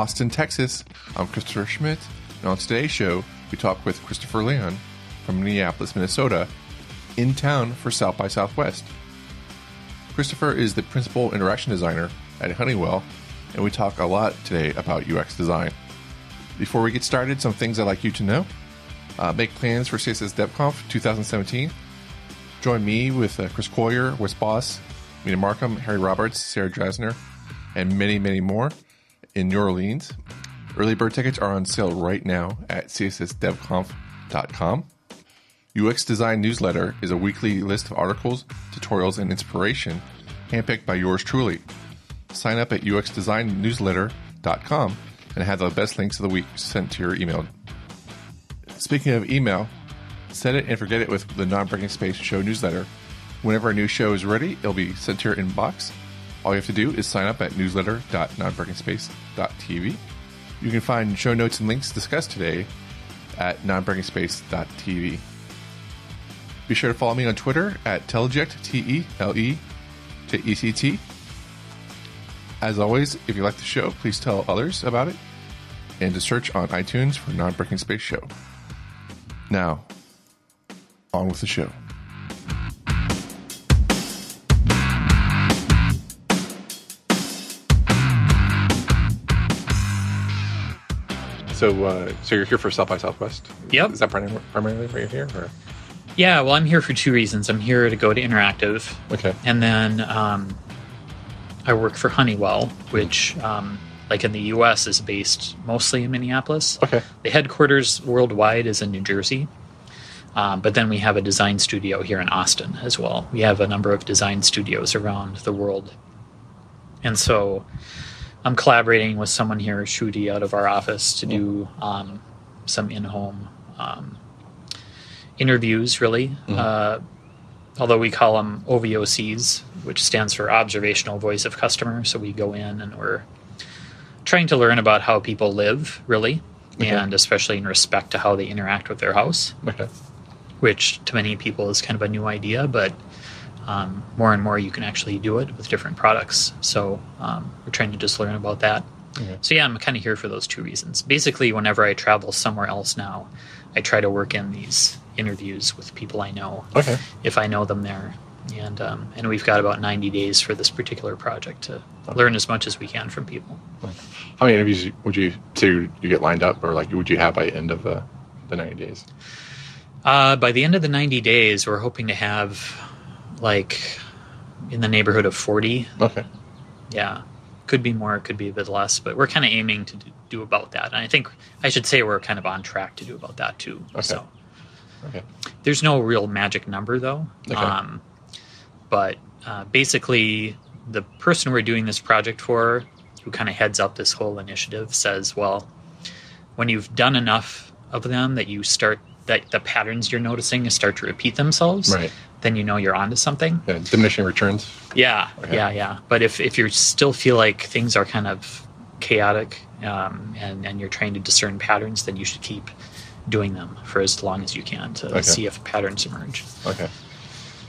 Austin, Texas. I'm Christopher Schmitt, and on today's show, we talk with Kristofer Layon from Minneapolis, Minnesota, in town for South by Southwest. Kristofer is the principal interaction designer at Honeywell, and we talk a lot today about UX design. Before we get started, some things I'd like you to know. Make plans for CSS Dev Conf 2017. Join me with Chris Coyier, Wes Boss, Mina Markham, Harry Roberts, Sarah Dresner, and many, many more in New Orleans. Early bird tickets are on sale right now at cssdevconf.com. UX Design Newsletter is a weekly list of articles, tutorials, and inspiration handpicked by yours truly. Sign up at uxdesignnewsletter.com and have the best links of the week sent to your email. Speaking of email, set it and forget it with the Non Breaking Space Show newsletter. Whenever a new show is ready, it'll be sent to your inbox. All you have to do is sign up at newsletter.nonbreakingspace.tv. You can find show notes and links discussed today at nonbreakingspace.tv. Be sure to follow me on Twitter at teleject, teleject. As always, if you like the show, please tell others about it and to search on iTunes for Non Breaking Space Show. Now, on with the show. So you're here for South by Southwest? Yep. Is that primarily why you're here? Or? Yeah, well, I'm here for two reasons. I'm here to go to Interactive. Okay. And then I work for Honeywell, which, like in the U.S., is based mostly in Minneapolis. Okay. The headquarters worldwide is in New Jersey. But then we have a design studio here in Austin as well. We have a number of design studios around the world. And so I'm collaborating with someone here, Shudi, out of our office to do some in-home interviews, really. Mm-hmm. Although we call them OVOCs, which stands for Observational Voice of Customer. So we go in and we're trying to learn about how people live, really, okay. and especially in respect to how they interact with their house, okay. which to many people is kind of a new idea, but more and more you can actually do it with different products. So we're trying to just learn about that. Okay. So yeah, I'm kind of here for those two reasons. Basically, whenever I travel somewhere else now, I try to work in these interviews with people I know, okay. if I know them there. And we've got about 90 days for this particular project to okay. learn as much as we can from people. Okay. How many interviews would you say you get lined up, or like would you have by the end of the 90 days? By the end of the 90 days, we're hoping to have like in the neighborhood of 40. Okay. Yeah. Could be more, could be a bit less, but we're kind of aiming to do about that. And I think I should say we're kind of on track to do about that too. Okay. So okay. There's no real magic number though. Okay. But basically the person we're doing this project for, who kind of heads up this whole initiative, says, well, when you've done enough of them that you start, that the patterns you're noticing start to repeat themselves, right. then you know you're onto something. Yeah, diminishing returns. Yeah, okay. yeah. But if you still feel like things are kind of chaotic and you're trying to discern patterns, then you should keep doing them for as long as you can to okay. see if patterns emerge. Okay.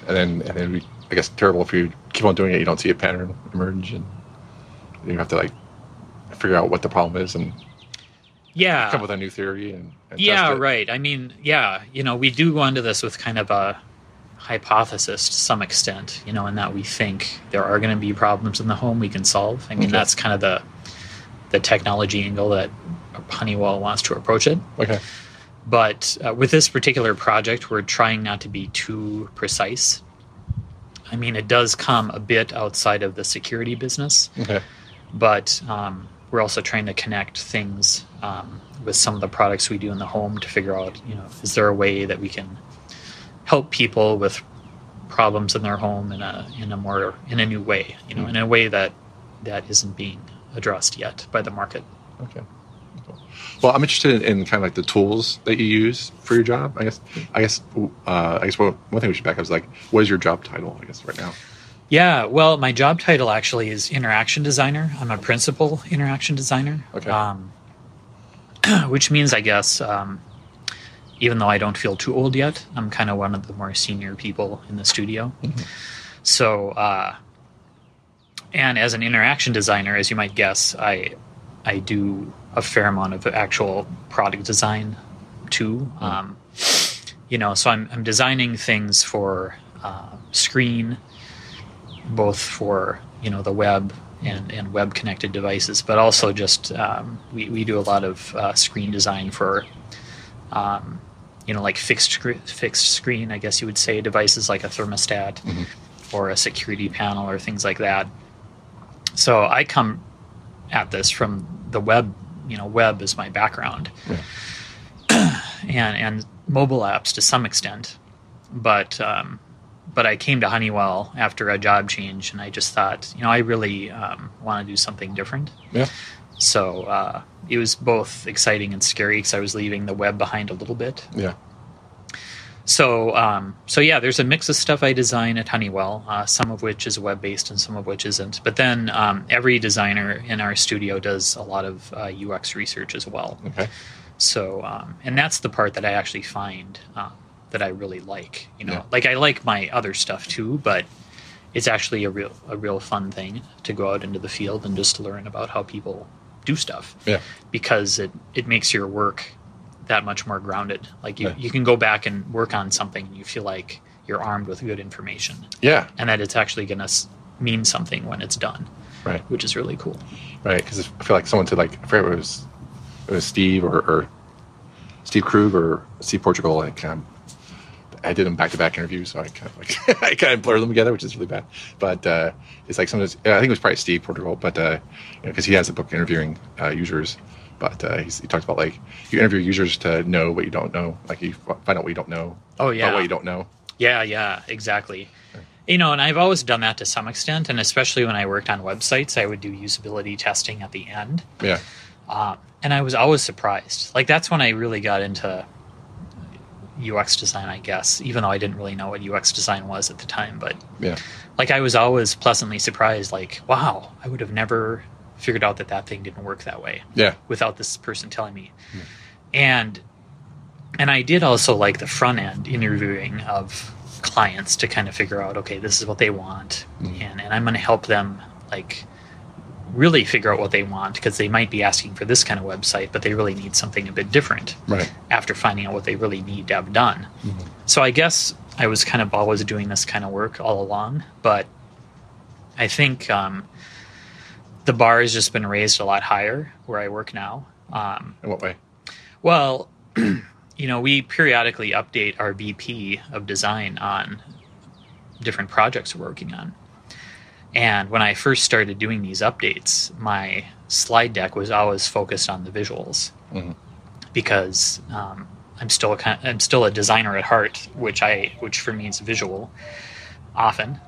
And then it'd be, I guess, terrible if you keep on doing it, you don't see a pattern emerge, and you have to like figure out what the problem is and yeah, come with a new theory and yeah, test it. Right. I mean, yeah, you know, we do go into this with kind of a hypothesis to some extent, you know, in that we think there are going to be problems in the home we can solve. I mean, okay. that's kind of the technology angle that Honeywell wants to approach it. Okay. But with this particular project, we're trying not to be too precise. I mean, it does come a bit outside of the security business, okay. but we're also trying to connect things with some of the products we do in the home to figure out, you know, is there a way that we can help people with problems in their home in a new way, you know, mm-hmm. in a way that isn't being addressed yet by the market. Okay. Well, I'm interested in kind of like the tools that you use for your job. I guess one thing we should back up is like, what is your job title, I guess, right now? Yeah, well, my job title actually is interaction designer. I'm a principal interaction designer. Okay. Which means, I guess, even though I don't feel too old yet, I'm kind of one of the more senior people in the studio. Mm-hmm. So, and as an interaction designer, as you might guess, I I do a fair amount of actual product design too. You know, so I'm designing things for screen, both for, you know, the web and web connected devices, but also just we do a lot of screen design for you know, like fixed screen, I guess you would say, devices like a thermostat or a security panel or things like that. So I come at this from the web. You know, web is my background, and mobile apps to some extent. But I came to Honeywell after a job change, and I just thought, you know, I really want to do something different. Yeah. So it was both exciting and scary because I was leaving the web behind a little bit. Yeah. So, yeah, there's a mix of stuff I design at Honeywell, some of which is web-based and some of which isn't. But then every designer in our studio does a lot of UX research as well. Okay. So, and that's the part that I actually find that I really like. You know, like I like my other stuff too, but it's actually a real fun thing to go out into the field and just learn about how people do stuff. Yeah. Because it makes your work that much more grounded. Like you can go back and work on something and you feel like you're armed with good information. Yeah. And that it's actually going to mean something when it's done. Right. Which is really cool. Right. Because I feel like someone said, like, I forget what it was Steve or Steve Krug or Steve Portugal. Like, I did them back-to-back interviews, so I kind of like I kind of blur them together, which is really bad. But it's like sometimes I think it was probably Steve Portugal, but you know, because he has a book interviewing users. But he talks about, like, you interview users to know what you don't know, like you find out what you don't know. Oh yeah, about what you don't know. Yeah, exactly. Right. You know, and I've always done that to some extent, and especially when I worked on websites, I would do usability testing at the end. Yeah. And I was always surprised. Like that's when I really got into UX design, I guess, even though I didn't really know what UX design was at the time. But yeah, like I was always pleasantly surprised, like, wow, I would have never figured out that thing didn't work that way without this person telling me. Yeah. And I did also like the front end interviewing of clients to kind of figure out, okay, this is what they want. Mm-hmm. And I'm going to help them, like, really figure out what they want, because they might be asking for this kind of website, but they really need something a bit different after finding out what they really need to have done. Mm-hmm. So I guess I was kind of always doing this kind of work all along, but I think the bar has just been raised a lot higher where I work now. In what way? Well, you know, we periodically update our VP of design on different projects we're working on. And when I first started doing these updates, my slide deck was always focused on the visuals because I'm still a designer at heart, which for me is visual often.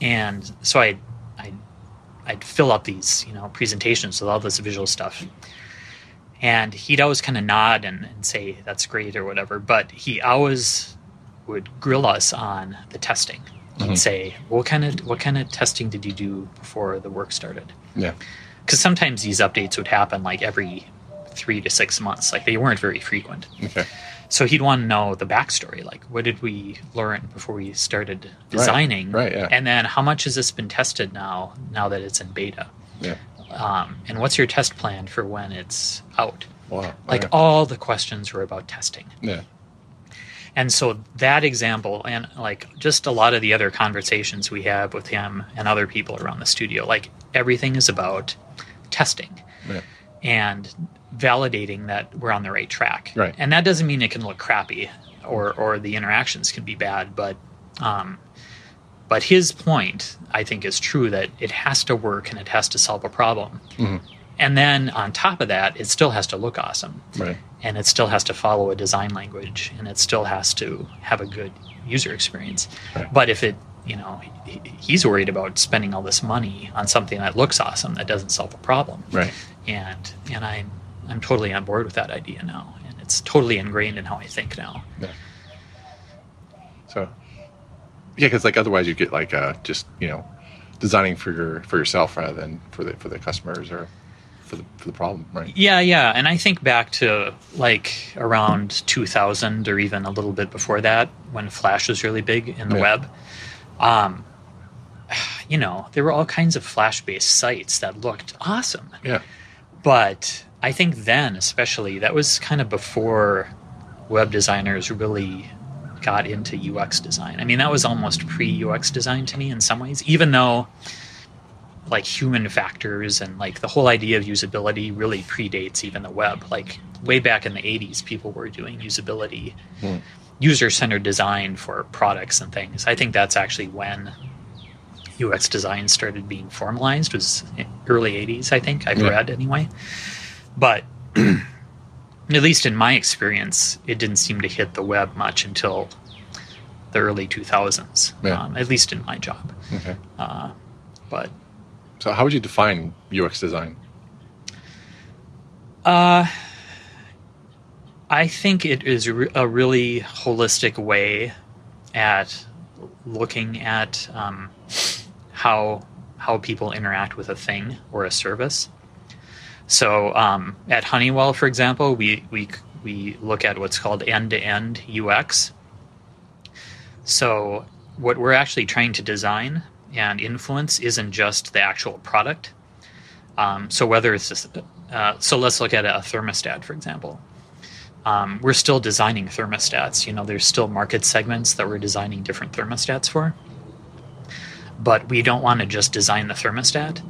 And so I'd fill up these, you know, presentations with all this visual stuff. And he'd always kind of nod and say, that's great or whatever. But he always would grill us on the testing. He'd say, what kind of testing did you do before the work started? Yeah. Because sometimes these updates would happen like every 3 to 6 months. Like they weren't very frequent. Okay. So he'd want to know the backstory. Like what did we learn before we started designing? Right. Yeah. And then how much has this been tested now that it's in beta? Yeah. And what's your test plan for when it's out? Wow. Like all the questions were about testing. Yeah. And so that example, and like just a lot of the other conversations we have with him and other people around the studio, like everything is about testing and validating that we're on the right track. Right. And that doesn't mean it can look crappy or the interactions can be bad, but his point, I think, is true that it has to work and it has to solve a problem. Mm-hmm. And then on top of that, it still has to look awesome. Right. And it still has to follow a design language, and it still has to have a good user experience. Right. But if it, you know, he's worried about spending all this money on something that looks awesome that doesn't solve a problem. Right. And I'm totally on board with that idea now, and it's totally ingrained in how I think now. Yeah. So, yeah, because like otherwise you get like just, you know, designing for yourself rather than for the customers or for the problem, right? Yeah. And I think back to like around 2000 or even a little bit before that, when Flash was really big in the web. You know, there were all kinds of Flash-based sites that looked awesome. Yeah. But I think then, especially, that was kind of before web designers really got into UX design. I mean, that was almost pre-UX design to me in some ways, even though like human factors and like the whole idea of usability really predates even the web. Like way back in the 80s, people were doing usability, user-centered design for products and things. I think that's actually when UX design started being formalized, was early 80s, I think, I've read anyway. But at least in my experience, it didn't seem to hit the web much until the early 2000s, at least in my job. Okay. But so how would you define UX design? I think it is a really holistic way at looking at how people interact with a thing or a service. So at Honeywell, for example, we look at what's called end-to-end UX. So what we're actually trying to design and influence isn't just the actual product. So whether it's just, so let's look at a thermostat, for example. We're still designing thermostats. You know, there's still market segments that we're designing different thermostats for. But we don't want to just design the thermostat.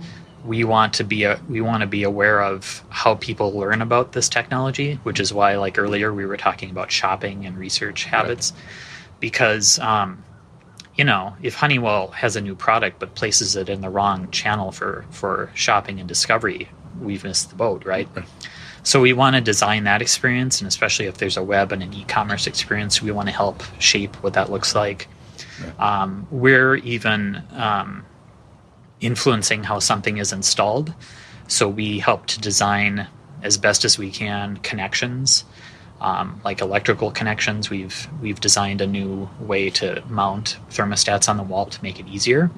We want to be aware of how people learn about this technology, which is why, like earlier, we were talking about shopping and research habits, because you know, if Honeywell has a new product but places it in the wrong channel for shopping and discovery, we've missed the boat, right? So we want to design that experience, and especially if there's a web and an e-commerce experience, we want to help shape what that looks like. We're even influencing how something is installed. So we help to design as best as we can connections, like electrical connections. We've designed a new way to mount thermostats on the wall to make it easier.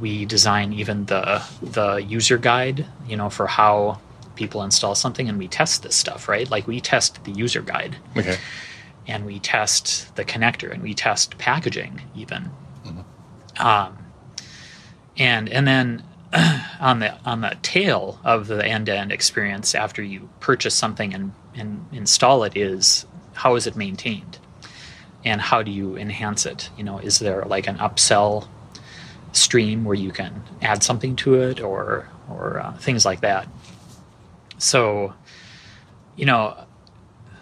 We design even the user guide, you know, for how people install something, and we test this stuff, right? Like we test the user guide, and we test the connector, and we test packaging even. And then on the tail of the end-to-end experience, after you purchase something and install it, is how is it maintained, and how do you enhance it? You know, is there like an upsell stream where you can add something to it, or things like that? So, you know,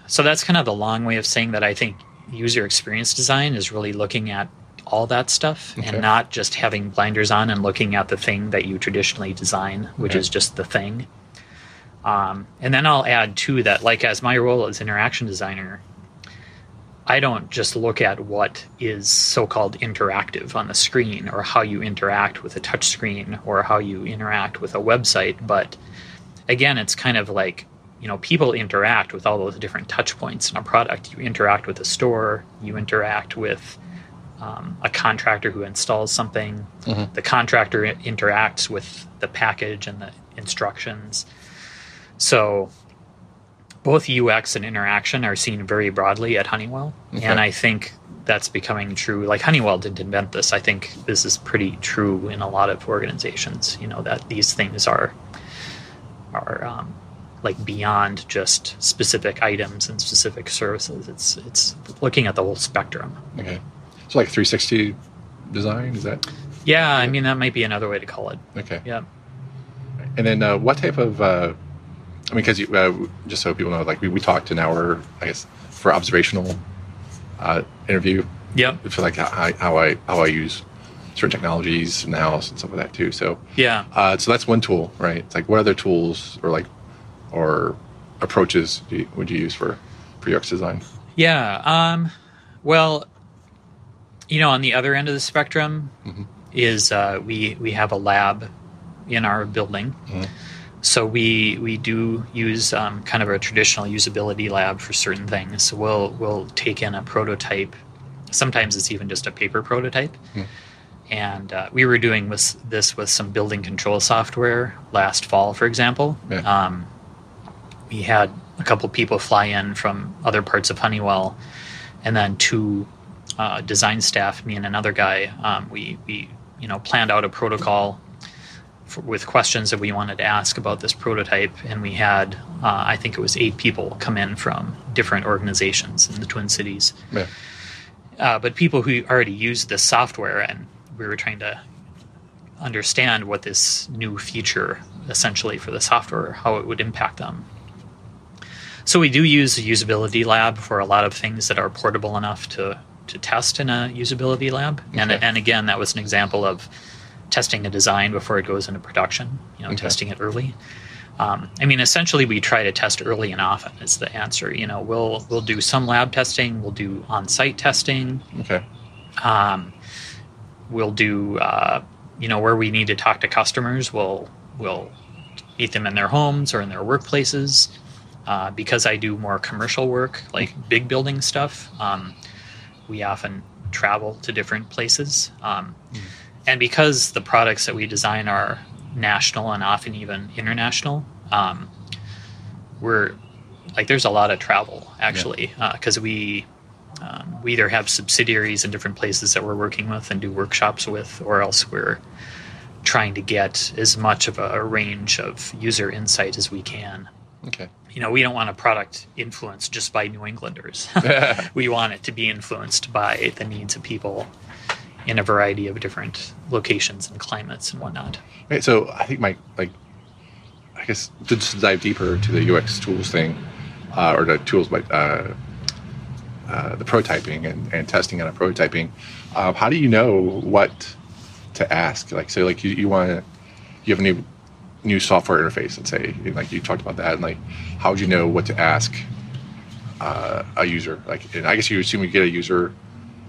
so that's kind of the long way of saying that I think user experience design is really looking at all that stuff and not just having blinders on and looking at the thing that you traditionally design, which is just the thing. And then I'll add too that, like, as my role as interaction designer, I don't just look at what is so-called interactive on the screen, or how you interact with a touch screen, or how you interact with a website. But again, it's kind of like, you know, people interact with all those different touch points in a product. You interact with a store, you interact with a contractor who installs something. The contractor interacts with the package and the instructions. So both UX and interaction are seen very broadly at Honeywell. And I think that's becoming true. Like, Honeywell didn't invent this. I think this is pretty true in a lot of organizations, you know, that these things are like beyond just specific items and specific services. It's looking at the whole spectrum. So like 360 design, is that? Yeah, I mean, that might be another way to call it. And then what type of, I mean, because just so people know, like we talked an hour, I guess, for observational interview. For like how I use certain technologies in the house and stuff like that too. So so that's one tool, right? It's like, what other tools or approaches would you use for UX design? Well, you know, on the other end of the spectrum is we have a lab in our building. So we do use kind of a traditional usability lab for certain things. So we'll take in a prototype. Sometimes it's even just a paper prototype. And we were doing this with some building control software last fall, for example. We had a couple people fly in from other parts of Honeywell, and then two design staff, me and another guy, we planned out a protocol with questions that we wanted to ask about this prototype, and we had, I think it was 8 people come in from different organizations in the Twin Cities. Yeah. But people who already used this software, and we were trying to understand what this new feature essentially for the software, how it would impact them. So we do use a usability lab for a lot of things that are portable enough to test in a usability lab. Okay. And again, that was an example of testing a design before it goes into production, okay. Testing it early. I mean, essentially, we try to test early and often is the answer. We'll do some lab testing. We'll do on-site testing. Okay. We'll do, where we need to talk to customers, we'll meet them in their homes or in their workplaces. Because I do more commercial work, like big building stuff, we often travel to different places. And because the products that we design are national and often even international, there's a lot of travel, actually, because we either have subsidiaries in different places that we're working with and do workshops with, or else we're trying to get as much of a range of user insight as we can. Okay. We don't want a product influenced just by New Englanders. We want it to be influenced by the needs of people in a variety of different locations and climates and whatnot. Okay, so I think to just dive deeper to the UX tools thing, or the tools like the prototyping and testing on a prototyping, how do you know what to ask? You have a new software interface, let's say, you talked about that, and how would you know what to ask a user? And I guess you assume you get a user,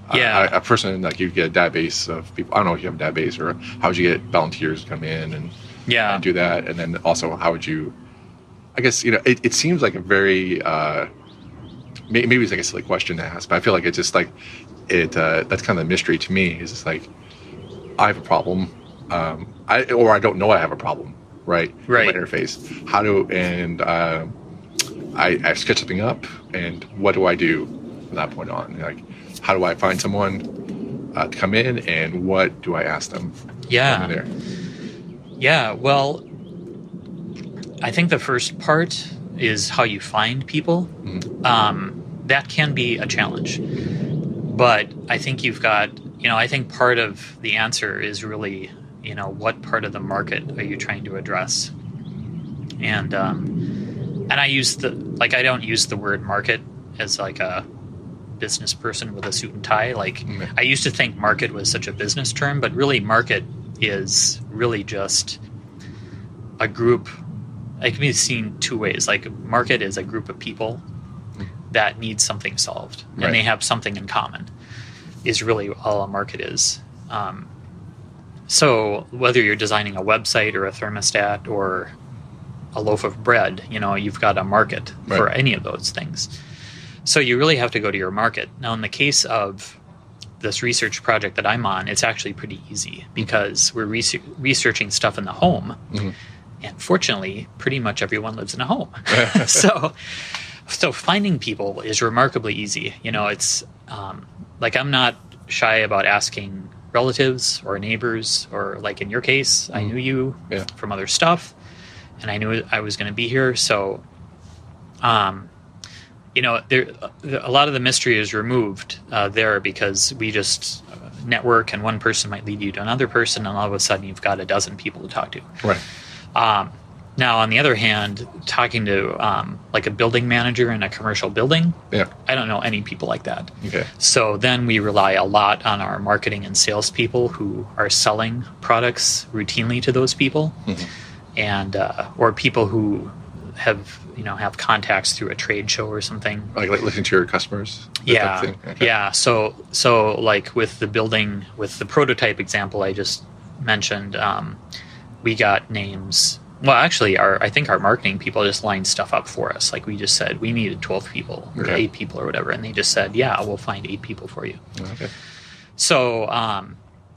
a person, you get a database of people. I don't know if you have a database, or how would you get volunteers to come in and do that? And then also, how would you? I guess it seems like a very maybe it's like a silly question to ask, but I feel like it's just it. That's kind of a mystery to me. Is just I have a problem, or I don't know I have a problem. Right. My interface. I sketch something up, and what do I do from that point on? How do I find someone to come in, and what do I ask them? Yeah. There? Yeah. Well, I think the first part is how you find people. Mm-hmm. That can be a challenge, but I think you've got. I think part of the answer is really. What part of the market are you trying to address? And I use I don't use the word market as a business person with a suit and tie. I used to think market was such a business term, but really market is really just a group. It can be seen two ways. Market is a group of people that need something solved, and they have something in common is really all a market is. So whether you're designing a website or a thermostat or a loaf of bread, you've got a market for any of those things. So you really have to go to your market. Now, in the case of this research project that I'm on, it's actually pretty easy because we're researching stuff in the home. Mm-hmm. And fortunately, pretty much everyone lives in a home. So finding people is remarkably easy. It's I'm not shy about asking relatives or neighbors, or in your case, I knew you from other stuff, and I knew I was going to be here. So, a lot of the mystery is removed there because we just network, and one person might lead you to another person, and all of a sudden you've got a dozen people to talk to. Right. Now, on the other hand, talking to a building manager in a commercial building, I don't know any people like that. Okay. So then we rely a lot on our marketing and sales people who are selling products routinely to those people, and or people who have contacts through a trade show or something. Like listening to your customers. Yeah. That thing. Okay. Yeah. So with the building, with the prototype example I just mentioned, we got names. Well, actually, I think our marketing people just lined stuff up for us. We just said, we needed 12 people or 8 people or whatever. And they just said, we'll find 8 people for you. Okay. So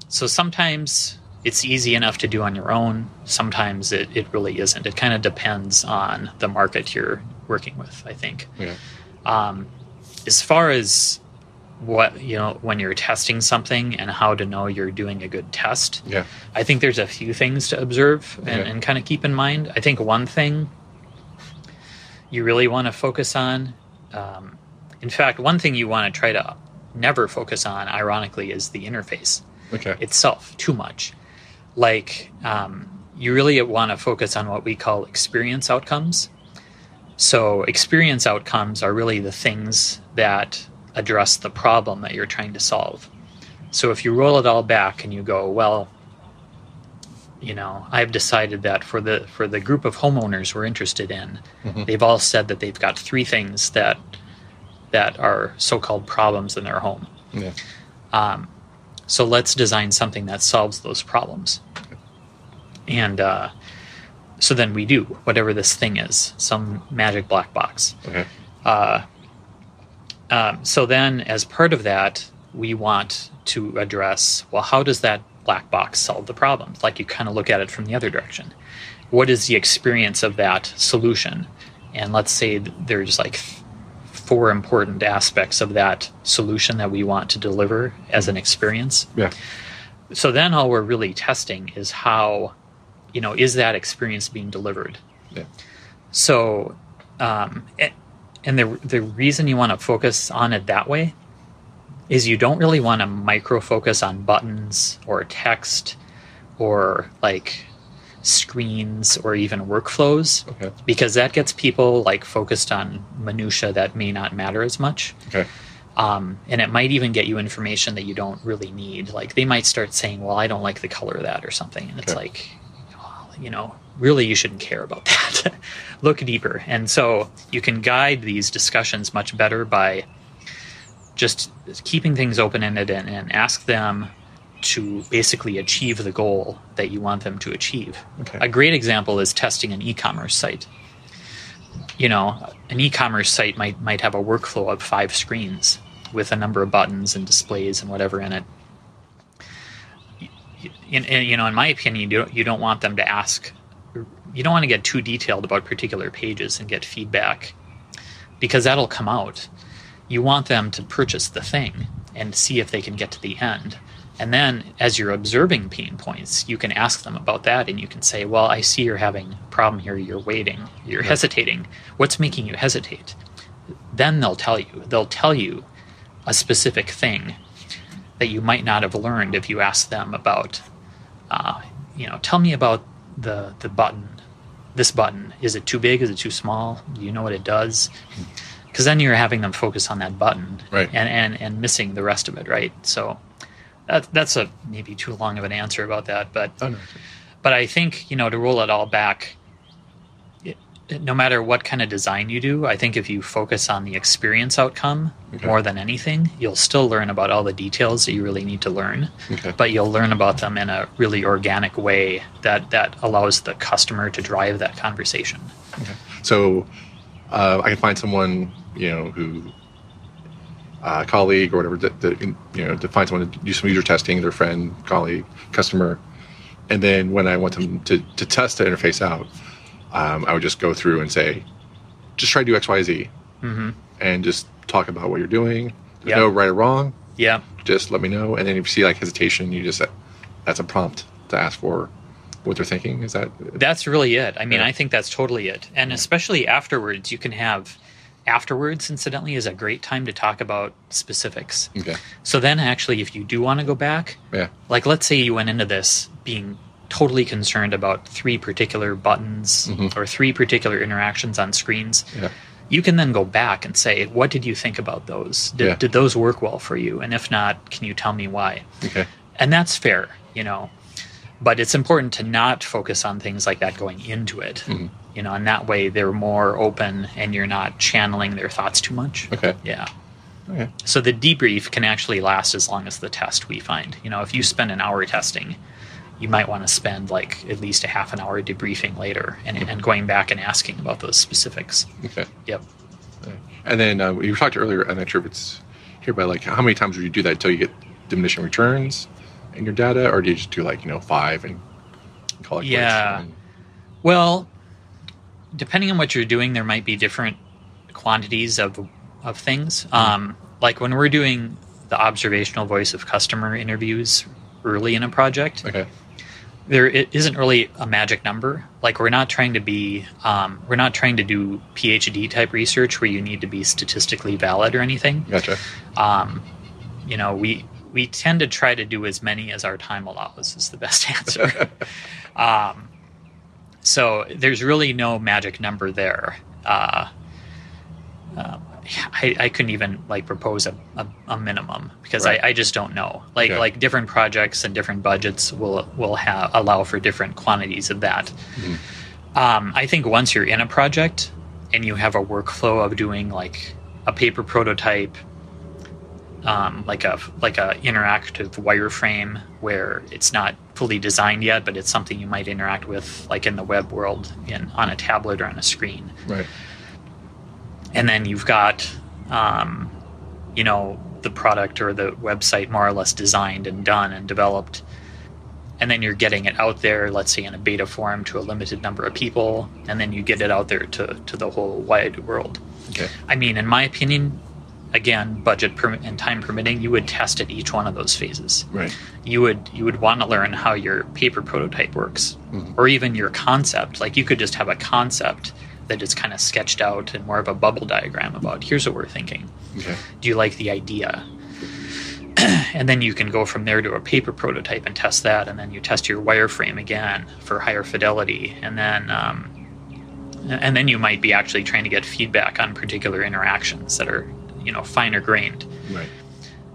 so sometimes it's easy enough to do on your own. Sometimes it really isn't. It kind of depends on the market you're working with, I think. As far as what, you know, when you're testing something and how to know you're doing a good test. Yeah. I think there's a few things to observe and kind of keep in mind. I think one thing you really want to focus on, in fact, one thing you want to try to never focus on, ironically, is the interface itself too much. Like, you really want to focus on what we call experience outcomes. So experience outcomes are really the things that address the problem that you're trying to solve. So if you roll it all back and you go, well, you know, I've decided that for the group of homeowners we're interested in, they've all said that they've got three things that are so-called problems in their home. Yeah. So let's design something that solves those problems. And so then we do whatever this thing is, some magic black box. So then as part of that, we want to address, well, how does that black box solve the problem? Like, you kind of look at it from the other direction. What is the experience of that solution? And let's say there's like four important aspects of that solution that we want to deliver as an experience. Yeah. So then all we're really testing is how, you know, is that experience being delivered? Yeah. So, and the reason you want to focus on it that way is you don't really want to micro focus on buttons or text or like screens or even workflows, because that gets people like focused on minutia that may not matter as much. And it might even get you information that you don't really need. Like, they might start saying, well, I don't like the color of that or something. And it's like, you know, really you shouldn't care about that. Look deeper. And so you can guide these discussions much better by just keeping things open-ended and ask them to basically achieve the goal that you want them to achieve. A great example is testing an e-commerce site. You know, an e-commerce site might have a workflow of 5 screens with a number of buttons and displays and whatever in it. And you know, in my opinion, you don't want them to ask. You don't want to get too detailed about particular pages and get feedback, because that'll come out. You want them to purchase the thing and see if they can get to the end. And then as you're observing pain points, you can ask them about that, and you can say, well, I see you're having a problem here. You're waiting. You're hesitating. What's making you hesitate? Then they'll tell you. They'll tell you a specific thing that you might not have learned if you asked them about, you know, tell me about the button, this button. Is it too big? Is it too small? Do you know what it does? Because then you're having them focus on that button and missing the rest of it, right? So that's a maybe too long of an answer about that. But but I think, you know, to roll it all back, no matter what kind of design you do, I think if you focus on the experience outcome more than anything, you'll still learn about all the details that you really need to learn, but you'll learn about them in a really organic way that allows the customer to drive that conversation. So I can find someone, you know, who, a colleague or whatever, you know, to find someone to do some user testing, their friend, colleague, customer, and then when I want them to test the interface out, I would just go through and say, just try to do X, Y, Z, and just talk about what you're doing. There's no right or wrong. Just let me know. And then if you see like hesitation, you just that's a prompt to ask for what they're thinking. Is that? That's really it. I mean, I think that's totally it. And especially afterwards, you can have. Afterwards, incidentally, is a great time to talk about specifics. So then, actually, if you do want to go back, like let's say you went into this being totally concerned about 3 particular buttons or 3 particular interactions on screens, you can then go back and say, what did you think about those? Did those work well for you? And if not, can you tell me why? And that's fair, you know, but it's important to not focus on things like that going into it, you know, and that way they're more open and you're not channeling their thoughts too much. So the debrief can actually last as long as the test, we find. You know, if you spend an hour testing, you might want to spend like at least a half an hour debriefing later and going back and asking about those specifics. And then you talked earlier, I'm not sure if it's here, but like how many times would you do that until you get diminishing returns in your data, or do you just do like, you know, 5 and call it quits? Well, depending on what you're doing, there might be different quantities of things. Like when we're doing the observational voice of customer interviews early in a project. Okay. It isn't really a magic number. Like, we're not trying to be, we're not trying to do PhD type research where you need to be statistically valid or anything. Gotcha. You know, we tend to try to do as many as our time allows is the best answer. So there's really no magic number there. I couldn't even like propose a minimum because right. I just don't know. Like okay. like different projects and different budgets will allow for different quantities of that. Mm-hmm. I think once you're in a project and you have a workflow of doing like a paper prototype, like a interactive wireframe where it's not fully designed yet, but it's something you might interact with like in the web world on a tablet or on a screen. Right. And then you've got, you know, the product or the website more or less designed and done and developed. And then you're getting it out there, let's say in a beta form to a limited number of people. And then you get it out there to the whole wide world. Okay. I mean, in my opinion, again, budget and time permitting, you would test at each one of those phases. Right. You would want to learn how your paper prototype works mm-hmm. or even your concept. Like you could just have a concept that it's kind of sketched out and more of a bubble diagram about here's what we're thinking. Okay. Do you like the idea? And then you can go from there to a paper prototype and test that. And then you test your wireframe again for higher fidelity. And then you might be actually trying to get feedback on particular interactions that are, you know, finer grained. Right.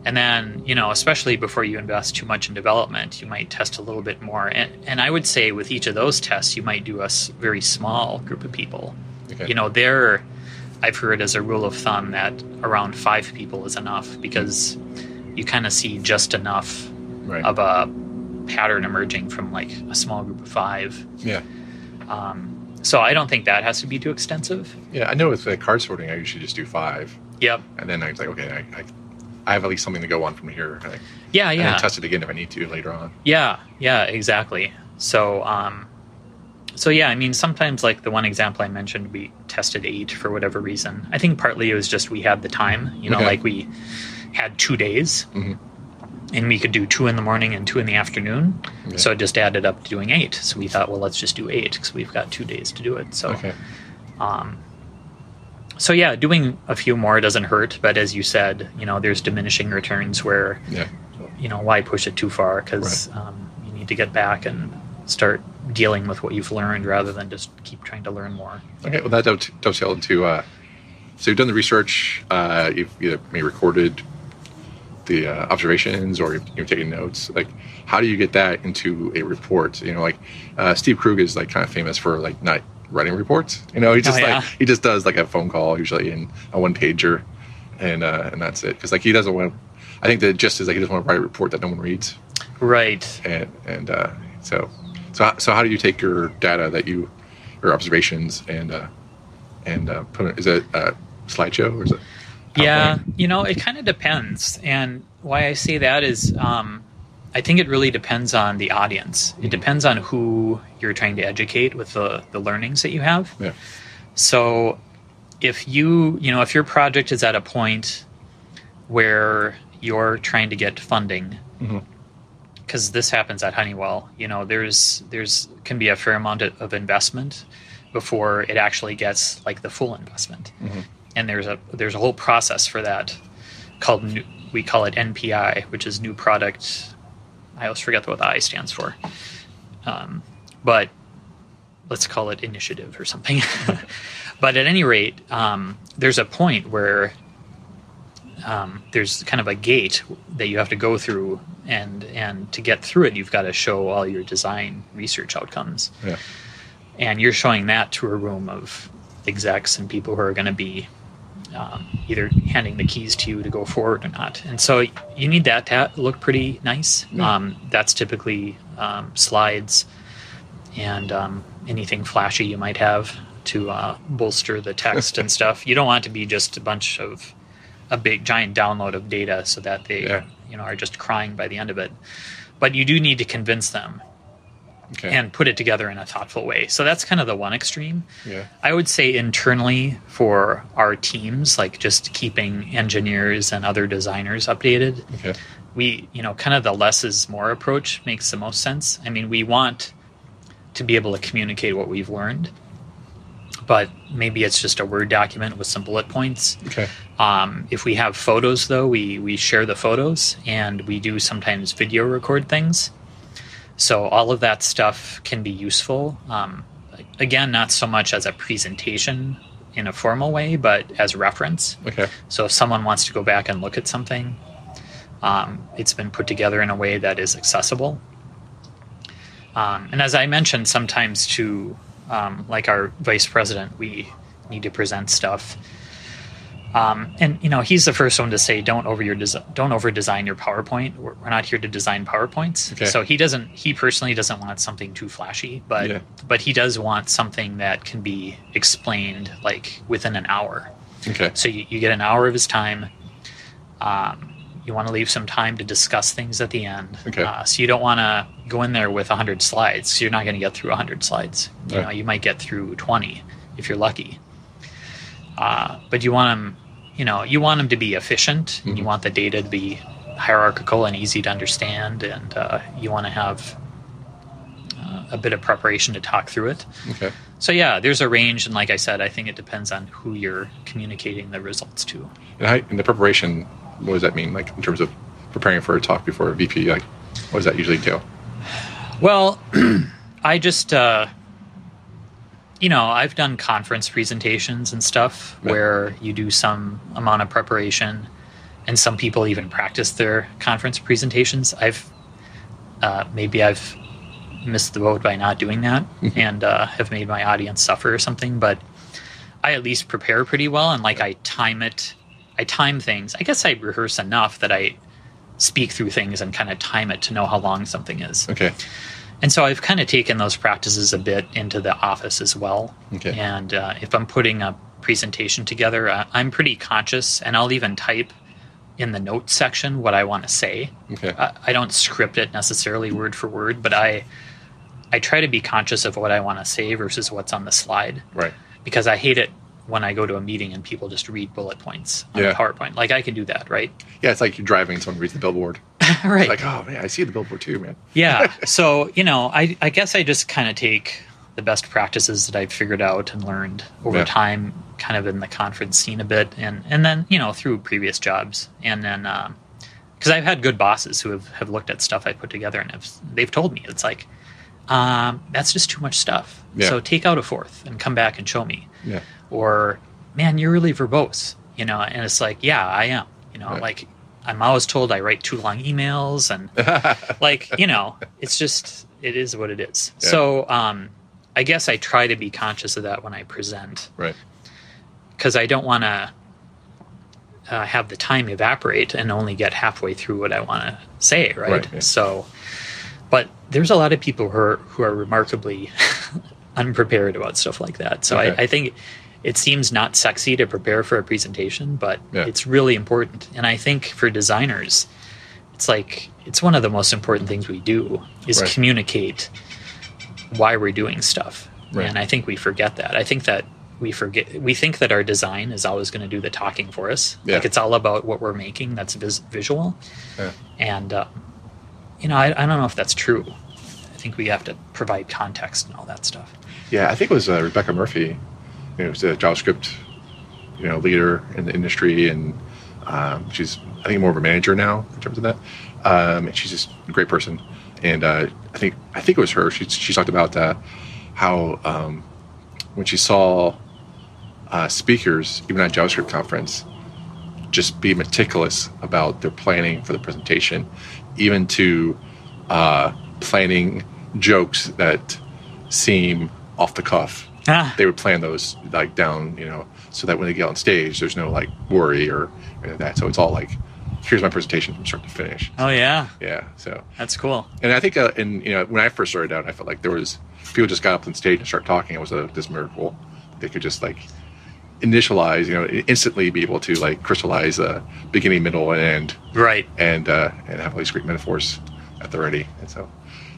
And then, you know, especially before you invest too much in development, you might test a little bit more. And I would say with each of those tests, you might do a very small group of people. Okay. You know, I've heard as a rule of thumb that around 5 people is enough because you kind of see just enough right. of a pattern emerging from like a small group of 5. Yeah. So I don't think that has to be too extensive. Yeah, I know with the card sorting, I usually just do 5. Yep. And then I was like, okay, I have at least something to go on from here. Yeah. And then test it again if I need to later on. Yeah, exactly. So yeah, I mean, sometimes like the one example I mentioned, we tested 8 for whatever reason. I think partly it was just we had the time, you know, okay. like we had 2 days mm-hmm. and we could do 2 in the morning and 2 in the afternoon. Okay. So it just added up to doing 8. So we thought, well, let's just do 8 because we've got 2 days to do it. So, okay. So yeah, doing a few more doesn't hurt, but as you said, you know, there's diminishing returns where, yeah. you know, why push it too far? Because right. You need to get back and start dealing with what you've learned rather than just keep trying to learn more. Okay, well that dovetailed into, so you've done the research, you've either maybe recorded the observations or you're taking notes. Like, how do you get that into a report? You know, like Steve Krug is like kind of famous for like not writing reports, you know, he just does like a phone call usually in a one pager, and that's it. Because like he doesn't want, I think the gist is like he doesn't want to write a report that no one reads, right? So how do you take your data that your observations and put it? Is it a slideshow or is it? PowerPoint? Yeah, you know, it kind of depends. And why I say that is, I think it really depends on the audience. It depends on who you're trying to educate with the learnings that you have. Yeah. So if if your project is at a point where you're trying to get funding, because mm-hmm. this happens at Honeywell, you know, there's can be a fair amount of investment before it actually gets like the full investment. Mm-hmm. And there's a whole process for that called, we call it NPI, which is new product. I always forget what the I stands for, but let's call it initiative or something. But at any rate, there's a point where there's kind of a gate that you have to go through, and to get through it, you've got to show all your design research outcomes. Yeah. And you're showing that to a room of execs and people who are going to be either handing the keys to you to go forward or not. And so you need that to look pretty nice. Yeah. That's typically slides and anything flashy you might have to bolster the text and stuff. You don't want it to be just a big giant download of data so that they are just crying by the end of it. But you do need to convince them okay. and put it together in a thoughtful way. So that's kind of the one extreme. Yeah. I would say internally for our teams, like just keeping engineers and other designers updated, okay. we, you know, kind of the less is more approach makes the most sense. I mean, we want to be able to communicate what we've learned, but maybe it's just a Word document with some bullet points. Okay. If we have photos, though, we share the photos, and we do sometimes video record things. So all of that stuff can be useful. Again, not so much as a presentation in a formal way, but as reference. Okay. So if someone wants to go back and look at something, it's been put together in a way that is accessible. And as I mentioned, sometimes to like our vice president, we need to present stuff. And you know, he's the first one to say, don't over design your PowerPoint. We're not here to design PowerPoints. Okay. So he personally doesn't want something too flashy, but, yeah. but he does want something that can be explained like within an hour. Okay. So you get an hour of his time. You want to leave some time to discuss things at the end. Okay. So you don't want to go in there with 100 slides. So you're not going to get through 100 slides. You know, you might get through 20 if you're lucky. But you want them to be efficient. Mm-hmm. You want the data to be hierarchical and easy to understand. And you want to have a bit of preparation to talk through it. Okay. So yeah, there's a range, and like I said, I think it depends on who you're communicating the results to. And the preparation. What does that mean, like in terms of preparing for a talk before a VP? Like, what does that usually entail? Well, I just, I've done conference presentations and stuff where you do some amount of preparation, and some people even practice their conference presentations. Maybe I've missed the boat by not doing that and have made my audience suffer or something. But I at least prepare pretty well, and like I time it. I time things. I guess I rehearse enough that I speak through things and kind of time it to know how long something is. Okay. And so I've kind of taken those practices a bit into the office as well. Okay. And if I'm putting a presentation together, I'm pretty conscious, and I'll even type in the notes section what I want to say. Okay. I don't script it necessarily word for word, but I try to be conscious of what I want to say versus what's on the slide. Right. Because I hate it when I go to a meeting and people just read bullet points on PowerPoint. Like, I can do that, right? Yeah, it's like you're driving and someone reads the billboard. Right. It's like, oh, man, I see the billboard too, man. Yeah. So, I guess I just kind of take the best practices that I've figured out and learned over time, kind of in the conference scene a bit, and then, through previous jobs. And then, because I've had good bosses who have looked at stuff I put together, and they've told me, it's like, that's just too much stuff. Yeah. So take out a fourth and come back and show me. Yeah. Or, man, you're really verbose, and it's like, yeah, I am, like I'm always told I write too long emails and like, it's just, it is what it is. Yeah. So I guess I try to be conscious of that when I present. Right. Because I don't want to have the time evaporate and only get halfway through what I want to say, right? Yeah. So, but there's a lot of people who are remarkably unprepared about stuff like that. So I think it seems not sexy to prepare for a presentation, but it's really important. And I think for designers, it's like, it's one of the most important things we do is communicate why we're doing stuff. Right. And I think we forget that. I think that we think that our design is always going to do the talking for us. Yeah. Like, it's all about what we're making that's visual. Yeah. And, I don't know if that's true. I think we have to provide context and all that stuff. Yeah, I think it was Rebecca Murphy. It was a JavaScript, leader in the industry, and she's, I think, more of a manager now in terms of that. And she's just a great person. And I think it was her. She talked about how when she saw speakers, even at a JavaScript conference, just be meticulous about their planning for the presentation, even to planning jokes that seem off the cuff. Ah. They would plan those like down, so that when they get on stage, there's no like worry or anything like that. So it's all like, here's my presentation from start to finish. So, oh yeah, yeah. So that's cool. And I think, when I first started out, I felt like there was people just got up on stage and start talking. It was this miracle they could just like initialize, instantly be able to like crystallize beginning, middle, and end. Right. And have all these great metaphors at the ready. And so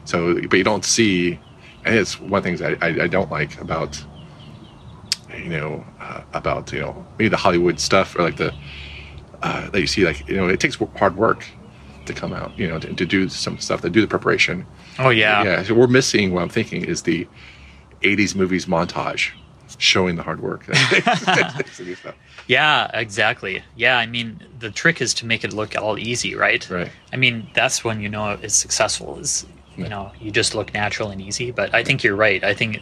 So, but you don't see, and it's one of the things I don't like about, maybe the Hollywood stuff or like the, that you see, like, it takes hard work to come out, to do some stuff, to do the preparation. Oh, yeah. Yeah. So we're missing, what I'm thinking is the 80s movies montage showing the hard work. Yeah, exactly. Yeah. I mean, the trick is to make it look all easy, right? Right. I mean, that's when you know it's successful is, you just look natural and easy. But I think you're right. I think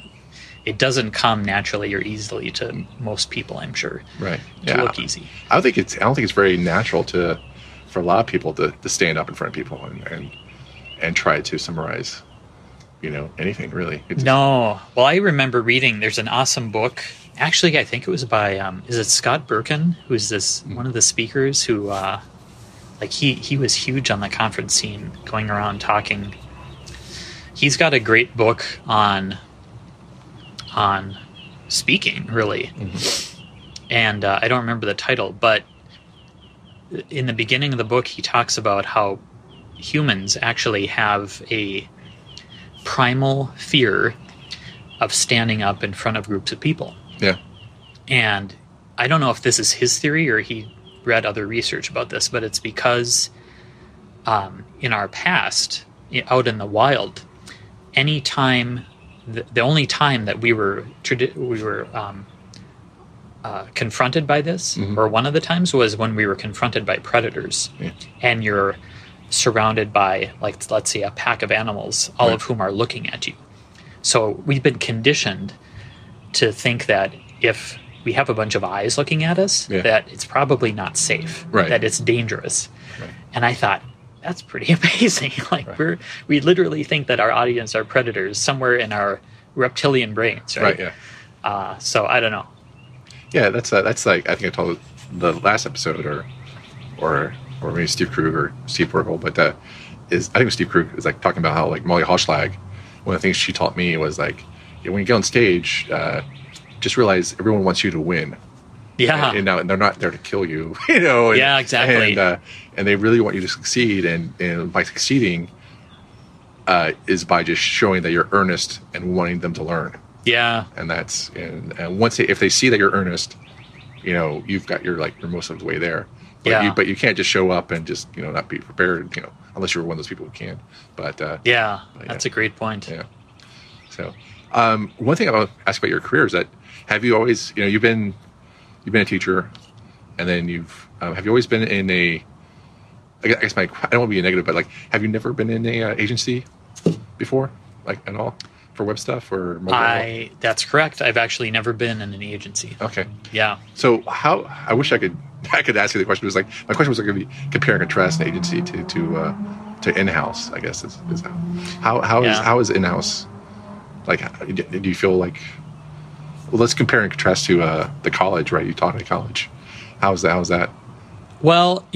it doesn't come naturally or easily to most people, I'm sure. Right. To look easy. I don't think it's very natural for a lot of people to stand up in front of people and try to summarize, anything really. No. Well, I remember reading, there's an awesome book. Actually, I think it was by, is it Scott Birkin, who's this one of the speakers who, he was huge on the conference scene going around talking. He's got a great book on speaking, really. Mm-hmm. And I don't remember the title, but in the beginning of the book, he talks about how humans actually have a primal fear of standing up in front of groups of people. Yeah. And I don't know if this is his theory or he read other research about this, but it's because in our past, out in the wild, any time, the only time that we were confronted by this, mm-hmm. or one of the times, was when we were confronted by predators. Yeah. And you're surrounded by, like, let's say, a pack of animals, all right. of whom are looking at you. So we've been conditioned to think that if we have a bunch of eyes looking at us, yeah. that it's probably not safe, right. that it's dangerous. Right. And I thought, that's pretty amazing. Like, right. we literally think that our audience are predators somewhere in our reptilian brains, right? Right, yeah. So I don't know. Yeah, that's like, I think I told the last episode, or maybe Steve Krug or Steve Portugal, but I think it was Steve Krug is like talking about how, like, Molly Halschlag, one of the things she taught me was, like, when you get on stage, just realize everyone wants you to win. Yeah, and they're not there to kill you, And, yeah, exactly. And they really want you to succeed, and by succeeding, is by just showing that you're earnest and wanting them to learn. Yeah, and that's and once if they see that you're earnest, you've got you're most of the way there. But yeah, but you can't just show up and just not be prepared, unless you're one of those people who can. But that's a great point. Yeah. So, one thing I want to ask about your career is that have you always you've been a teacher, and then you've have you always been in a? I guess I don't want to be a negative, but, like, have you never been in a agency before, like, at all? For web stuff or mobile? That's correct. I've actually never been in an agency. Okay. Yeah. So how I wish I could ask you the question. It was like my question was going to be compare and contrast an agency to in-house. I guess is how is in-house, like, do you feel like? Well, let's compare and contrast to the college, right? You taught at college. How's that? Well,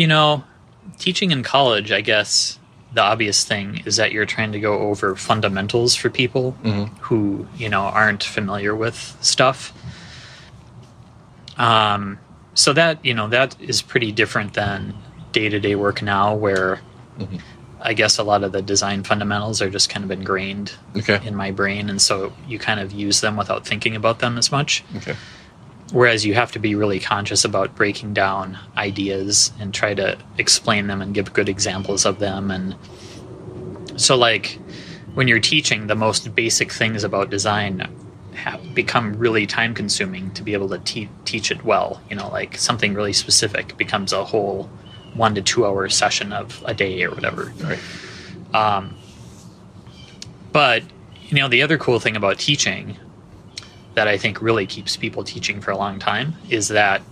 teaching in college, I guess. The obvious thing is that you're trying to go over fundamentals for people mm-hmm. who, aren't familiar with stuff. So that, that is pretty different than day-to-day work now, where mm-hmm. I guess a lot of the design fundamentals are just kind of ingrained in my brain. And so you kind of use them without thinking about them as much. Okay. Whereas you have to be really conscious about breaking down ideas and try to explain them and give good examples of them. And so, like, when you're teaching, the most basic things about design have become really time-consuming to be able to teach it well. Like, something really specific becomes a whole 1 to 2 hour session of a day or whatever. Right. But, the other cool thing about teaching that I think really keeps people teaching for a long time is that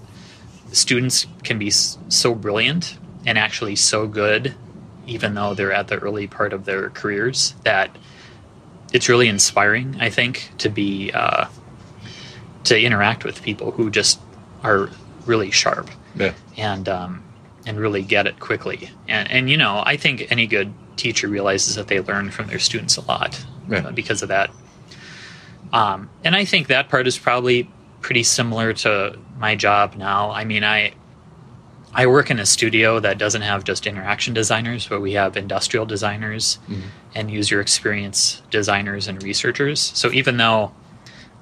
students can be so brilliant and actually so good, even though they're at the early part of their careers, that it's really inspiring, I think, to interact with people who just are really sharp and really get it quickly. And I think any good teacher realizes that they learn from their students a lot because of that. And I think that part is probably pretty similar to my job now. I mean, I I work in a studio that doesn't have just interaction designers, but we have industrial designers and user experience designers and researchers. So even though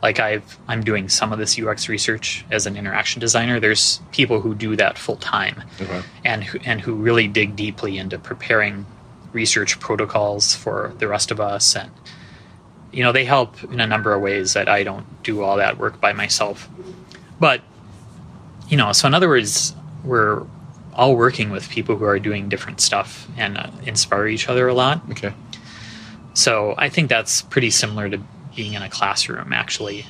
like I'm doing some of this UX research as an interaction designer, there's people who do that full time and who really dig deeply into preparing research protocols for the rest of us. And, you know, they help in a number of ways that I don't do all that work by myself. But, you know, so in other words, we're all working with people who are doing different stuff and inspire each other a lot. Okay. So I think that's pretty similar to being in a classroom, actually,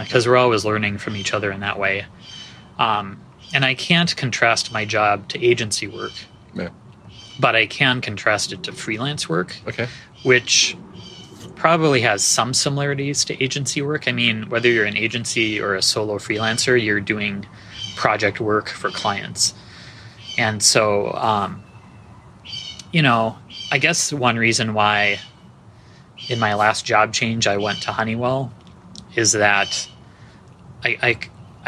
because we're always learning from each other in that way. And I can't contrast my job to agency work, but I can contrast it to freelance work, which probably has some similarities to agency work. I mean, whether you're an agency or a solo freelancer, you're doing project work for clients. And so, you know, I guess one reason why in my last job change I went to Honeywell is that I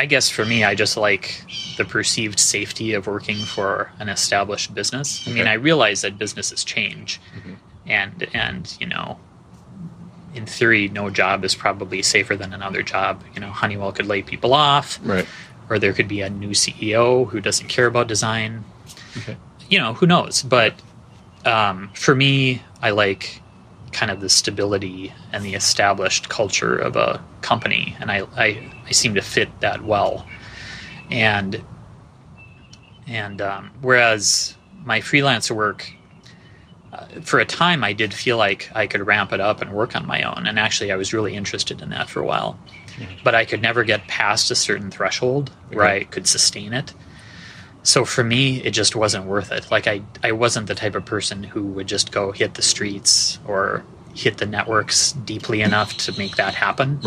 guess for me, I just like the perceived safety of working for an established business. I mean, I realize that businesses change and, you know, in theory, no job is probably safer than another job. You know, Honeywell could lay people off, or there could be a new CEO who doesn't care about design. You know, who knows? But for me, I like kind of the stability and the established culture of a company, and I seem to fit that well. And whereas my freelance work, for a time, I did feel like I could ramp it up and work on my own. And actually, I was really interested in that for a while. But I could never get past a certain threshold where I could sustain it. So for me, it just wasn't worth it. Like, I wasn't the type of person who would just go hit the streets or hit the networks deeply enough to make that happen.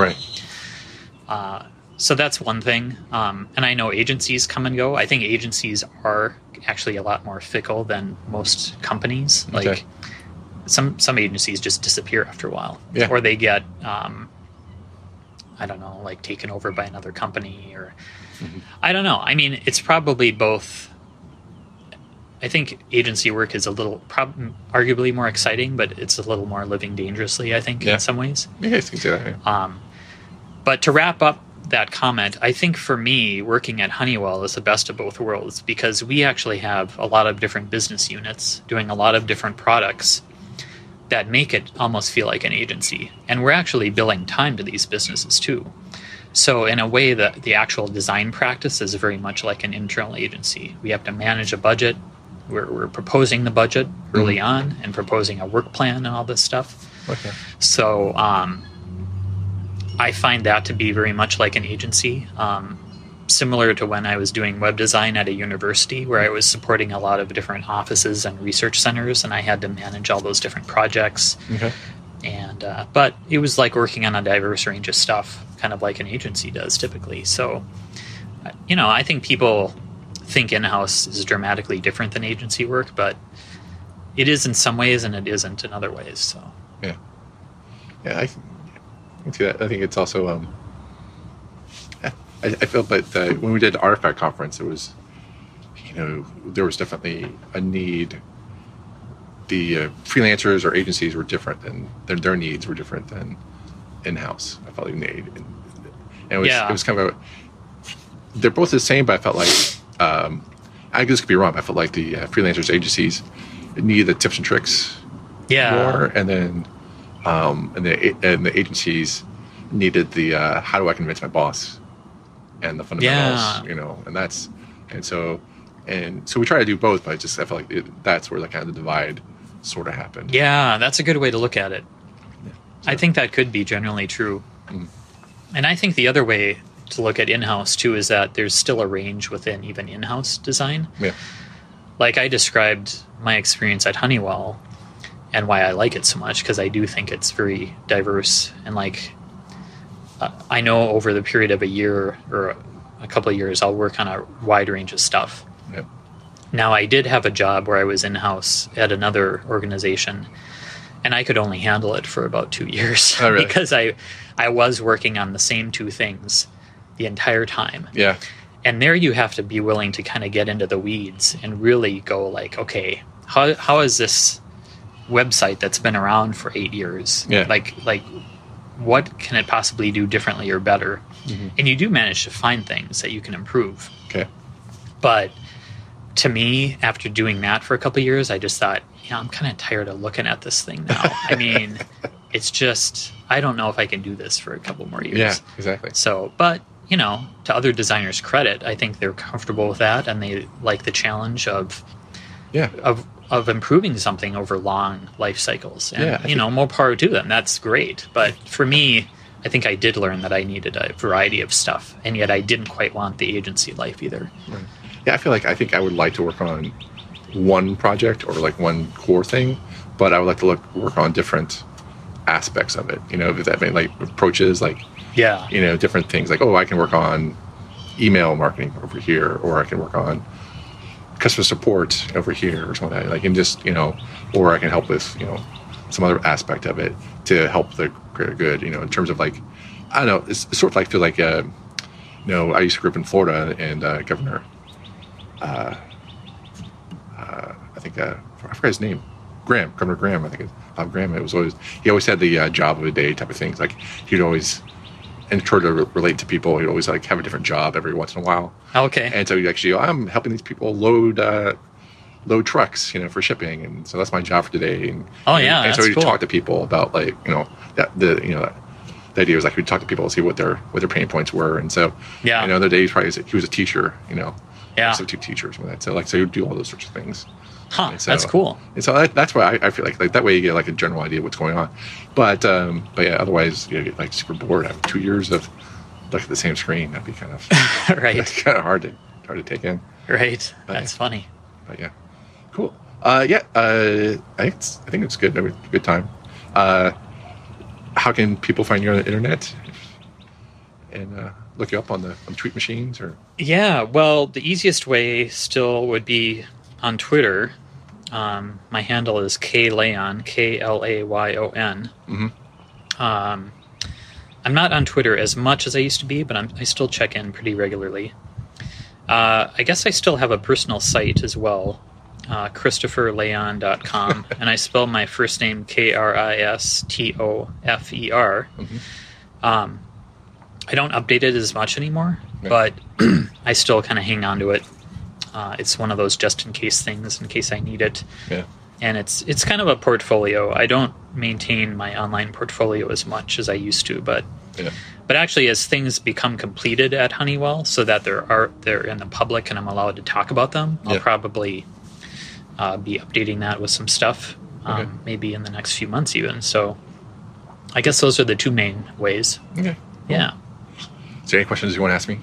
So that's one thing. And I know agencies come and go. I think agencies are actually a lot more fickle than most companies. Like some agencies just disappear after a while. Or they get, I don't know, like taken over by another company or I don't know. I mean, it's probably both. I think agency work is a little, arguably more exciting, but it's a little more living dangerously, I think, in some ways. But to wrap up that comment, I think for me, working at Honeywell is the best of both worlds because we actually have a lot of different business units doing a lot of different products that make it almost feel like an agency. And we're actually billing time to these businesses too. So in a way, the actual design practice is very much like an internal agency. We have to manage a budget. We're proposing the budget early on and proposing a work plan and all this stuff. So I find that to be very much like an agency, similar to when I was doing web design at a university where I was supporting a lot of different offices and research centers, and I had to manage all those different projects. And but it was like working on a diverse range of stuff, kind of like an agency does typically. So, you know, I think people think in-house is dramatically different than agency work, but it is in some ways and it isn't in other ways. So I see that. I think it's also I felt that when we did the Artifact Conference, it was, you know, there was definitely a need. The freelancers or agencies were different, and their needs were different than in-house. I felt like and it was kind of a, they're both the same, but I felt like I guess could be wrong. But I felt like the freelancers agencies needed the tips and tricks more, and then. And the agencies needed the how do I convince my boss and the fundamentals, you know, and so we try to do both, but I feel like that's where that kind of the divide sort of happened. Yeah, that's a good way to look at it. I think that could be generally true, and I think the other way to look at in-house too is that there's still a range within even in-house design. Like I described my experience at Honeywell. And why I like it so much, because I do think it's very diverse. And like, I know over the period of a year or a couple of years, I'll work on a wide range of stuff. Now, I did have a job where I was in-house at another organization, and I could only handle it for about 2 years because I was working on the same two things the entire time. And there you have to be willing to kind of get into the weeds and really go like, okay, how is this website that's been around for 8 years? Yeah. Like what can it possibly do differently or better? Mm-hmm. And you do manage to find things that you can improve. Okay. But to me, after doing that for a couple of years, I just thought, you know, I'm kind of tired of looking at this thing now. I mean, it's just, I don't know if I can do this for a couple more years. Yeah, exactly. So, but, you know, to other designers' credit, I think they're comfortable with that, and they like the challenge of improving something over long life cycles. And, you know, more power to them. That's great. But for me, I think I did learn that I needed a variety of stuff, and yet I didn't quite want the agency life either. Right. Yeah, I feel like I think I would like to work on one project or like one core thing, but I would like to work on different aspects of it. You know, if that means like approaches, like, yeah, you know, different things like, oh, I can work on email marketing over here, or I can work on customer support over here, or something like that. Like, and just, you know, or I can help with, you know, some other aspect of it to help the greater good. You know, in terms of like, I don't know, it's sort of like, feel like, you know, I used to grow up in Florida, and Governor, I think I forgot his name. Governor Graham, I think it's Bob Graham. It was always, he always had the job of the day type of things. Like, he'd always, and try to relate to people, he'd always like have a different job every once in a while. Okay. And so you actually, I'm helping these people load trucks, you know, for shipping, and so that's my job for today. And, and so he'd cool. talk to people about like, you know, that the, you know, the idea was like, we'd talk to people and see what their pain points were. And so, yeah, you know, the day he was a teacher, you know, yeah, substitute teachers with that. So like, so he'd do all those sorts of things. Huh, so, that's cool. And so that's why I feel like that way you get like a general idea of what's going on. But yeah, otherwise you get like super bored. I have 2 years of looking at the same screen. That'd be kind of right. Kind of hard to take in. Right. But, that's funny. But yeah, cool. I think it's good. It was a good time. How can people find you on the internet? And look you up on tweet machines or? Yeah. Well, the easiest way still would be on Twitter. My handle is klayon, Klayon. Mm-hmm. I'm not on Twitter as much as I used to be, but I still check in pretty regularly. I guess I still have a personal site as well, Kristoferlayon.com, and I spell my first name Kristofer. Mm-hmm. I don't update it as much anymore, but I still kind of hang on to it. It's one of those just-in-case things, in case I need it. Yeah. And it's kind of a portfolio. I don't maintain my online portfolio as much as I used to, but actually as things become completed at Honeywell so that they're in the public and I'm allowed to talk about them, I'll probably be updating that with some stuff, maybe in the next few months even. So I guess those are the two main ways. Okay. Cool. Yeah. Is there any questions you want to ask me?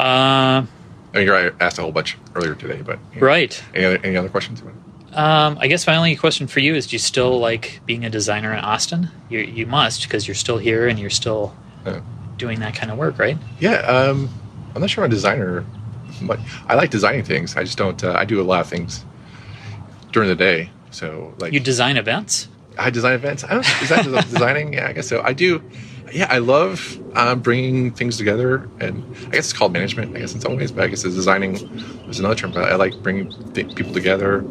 I mean, I asked a whole bunch earlier today, but you know, right. Any other questions? I guess my only question for you is: do you still like being a designer in Austin? You must, because you're still here and you're still doing that kind of work, right? Yeah, I'm not sure I'm a designer, but I like designing things. I just don't. I do a lot of things during the day. So, like, you design events. I design events. I don't know, is that designing? Yeah, I guess so. I do. Yeah, I love bringing things together, and I guess it's called management, I guess, in some ways, but I guess it's designing is another term, but I like bringing people together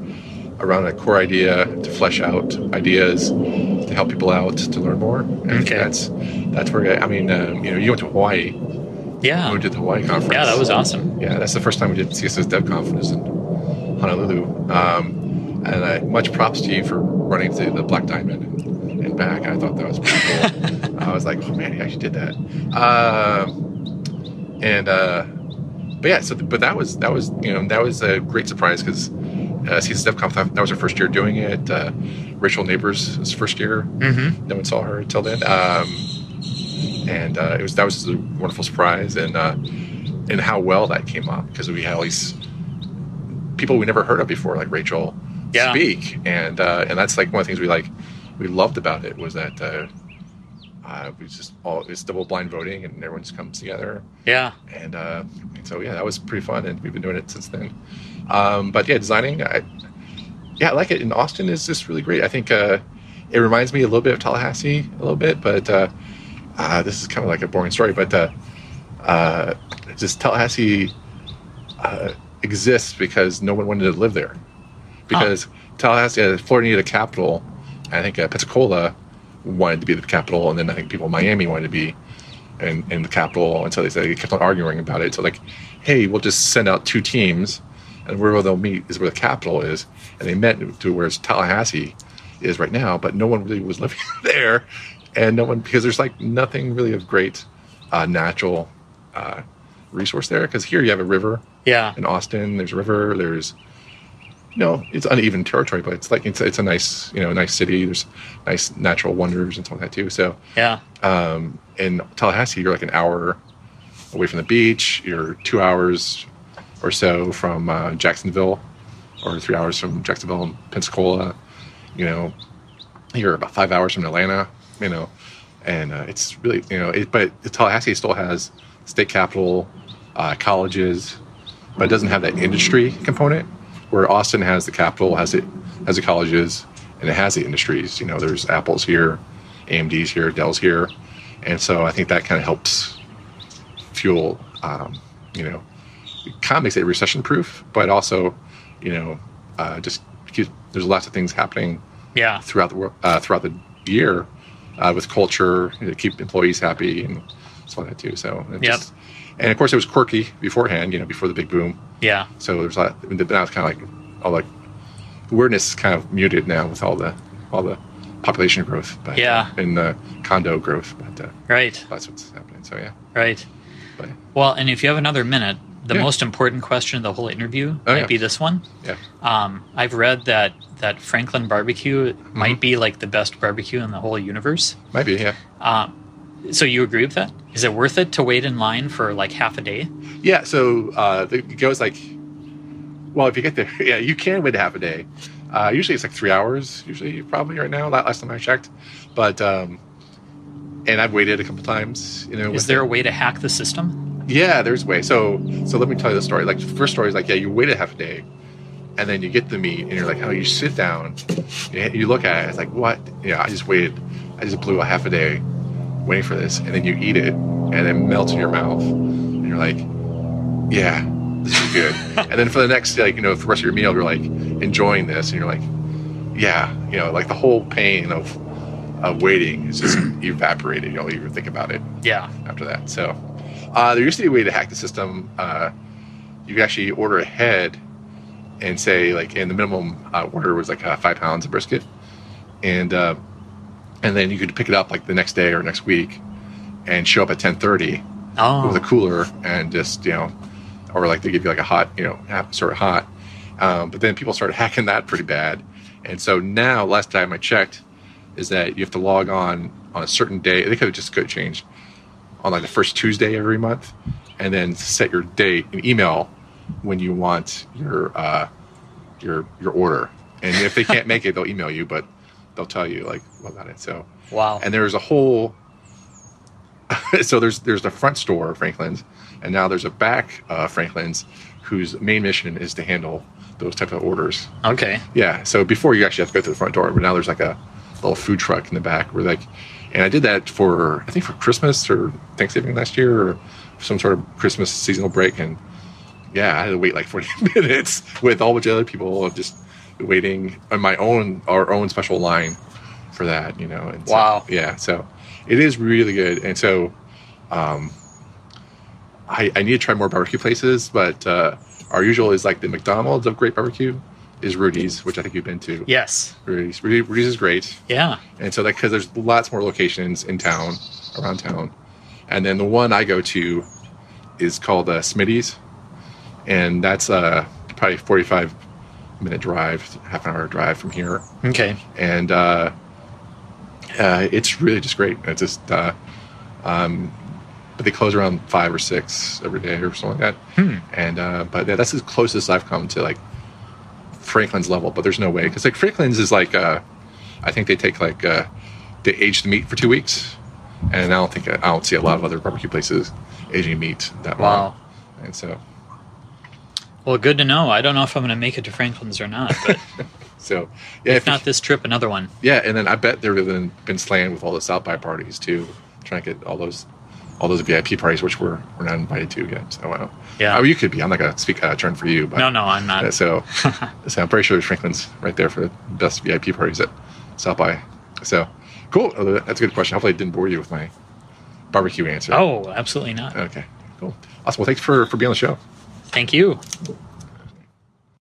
around a core idea to flesh out ideas, to help people out, to learn more. And okay. That's where, I mean, you know, you went to Hawaii. Yeah. We did the Hawaii conference. Yeah, that was awesome. Yeah, that's the first time we did CSS Dev Conference in Honolulu. And much props to you for running through the Black Diamond and back. I thought that was pretty cool. I was like, oh man, he actually did that. But yeah, so but that was you know, that was a great surprise because CSS Dev Conf, that was her first year doing it. Rachel Neighbors was first year. Mm-hmm. No one saw her until then. That was a wonderful surprise, and how well that came up because we had all these people we never heard of before, like Rachel speak, and that's like one of the things we loved about it was that we just it's double blind voting and everyone just comes together. Yeah. And so yeah, that was pretty fun, and we've been doing it since then. But yeah, designing, I like it. And Austin is just really great. I think it reminds me a little bit of Tallahassee, a little bit, but this is kind of like a boring story. But just Tallahassee exists because no one wanted to live there. Because Tallahassee, Florida needed a capital. And I think Pensacola wanted to be the capital. And then I think people in Miami wanted to be in the capital. And so they kept on arguing about it. So like, hey, we'll just send out two teams. And where they'll meet is where the capital is. And they met to where Tallahassee is right now. But no one really was living there. And no one, because there's like nothing really of great natural resource there. Because here you have a river. Yeah. In Austin, there's a river. There's, you know, it's uneven territory, but it's like it's a nice, you know, nice city. There's nice natural wonders and stuff like that too. So yeah. In Tallahassee, you're like an hour away from the beach. You're 2 hours or so from Jacksonville, or 3 hours from Jacksonville and Pensacola. You know, you're about 5 hours from Atlanta. You know, and it's really, you know, but Tallahassee still has state capital, colleges, but it doesn't have that industry component. Where Austin has the capital, has the colleges, and it has the industries. You know, there's Apple's here, AMD's here, Dell's here, and so I think that kind of helps fuel, you know, kind of makes it recession-proof, but also, you know, just there's lots of things happening. Yeah. Throughout the year, with culture, you know, to keep employees happy and stuff like that too. So it just, and of course it was quirky beforehand. You know, before the big boom. Yeah. So there's a lot. Now it's kind of like all like weirdness is kind of muted now with all the population growth. But, yeah. And the condo growth. But right. That's what's happening. So yeah. Right. But, well, and if you have another minute, the most important question of the whole interview might be this one. Yeah. I've read that Franklin Barbecue might be like the best barbecue in the whole universe. Might be. Yeah. So you agree with that? Is it worth it to wait in line for like half a day? Yeah. So it goes like, well, if you get there, yeah, you can wait half a day. Usually it's like 3 hours. Usually, probably right now. Last time I checked, but and I've waited a couple times. You know, is there a way to hack the system? Yeah, there's a way. So let me tell you the story. Like the first story is like, yeah, you waited half a day, and then you get the meat, and you're like, oh, you sit down, you look at it, it's like, what? Yeah, I just blew a half a day waiting for this, and then you eat it, and it melts in your mouth, and you're like, yeah, this is good. And then for the next, like, you know, for the rest of your meal, you're like enjoying this, and you're like, yeah, you know, like the whole pain of waiting is just evaporated. You don't even think about it. Yeah. After that, so there used to be a way to hack the system. You could actually order ahead, and say like, and the minimum order was like 5 pounds of brisket, and then you could pick it up like the next day or next week and show up at 10:30 with a cooler and just, you know, or like they give you like a hot, you know, sort of hot. But then people started hacking that pretty bad. And so now, last time I checked, is that you have to log on a certain day. They could have just changed on like the first Tuesday every month, and then set your date and email when you want your order. And if they can't make it, they'll email you, but they'll tell you like about it. So wow. And there's a whole so there's the front store of Franklin's, and now there's a back Franklin's whose main mission is to handle those type of orders. Okay. Yeah. So before you actually have to go through the front door, but now there's like a little food truck in the back where like, and I did that for, I think, for Christmas or Thanksgiving last year, or some sort of Christmas seasonal break, and yeah, I had to wait like 40 minutes with all bunch of other people just waiting on our own special line for that, you know. And wow. So, yeah, so it is really good. And so I need to try more barbecue places, but our usual is like the McDonald's of great barbecue is Rudy's, which I think you've been to. Yes. Rudy's is great. Yeah. And so that, because there's lots more locations in town, around town. And then the one I go to is called Smitty's, and that's probably 45 minute drive, half an hour drive from here. Okay. And it's really just great. It's just but they close around 5 or 6 every day or something like that. And but that's the closest I've come to like Franklin's level, but there's no way, because like Franklin's is like I think they take like they age the meat for 2 weeks, and I don't see a lot of other barbecue places aging meat that long. And so, well, good to know. I don't know if I'm going to make it to Franklin's or not. But so, yeah, if not this trip, another one. Yeah, and then I bet they've been slammed with all the South by parties too, trying to get all those all those VIP parties, which we're not invited to yet. So yeah, you could be. I'm not gonna speak out of turn for you. But, no, I'm not. So I'm pretty sure Franklin's right there for the best VIP parties at South by. So cool. That's a good question. Hopefully, I didn't bore you with my barbecue answer. Oh, absolutely not. Okay, cool, awesome. Well, thanks for being on the show. Thank you.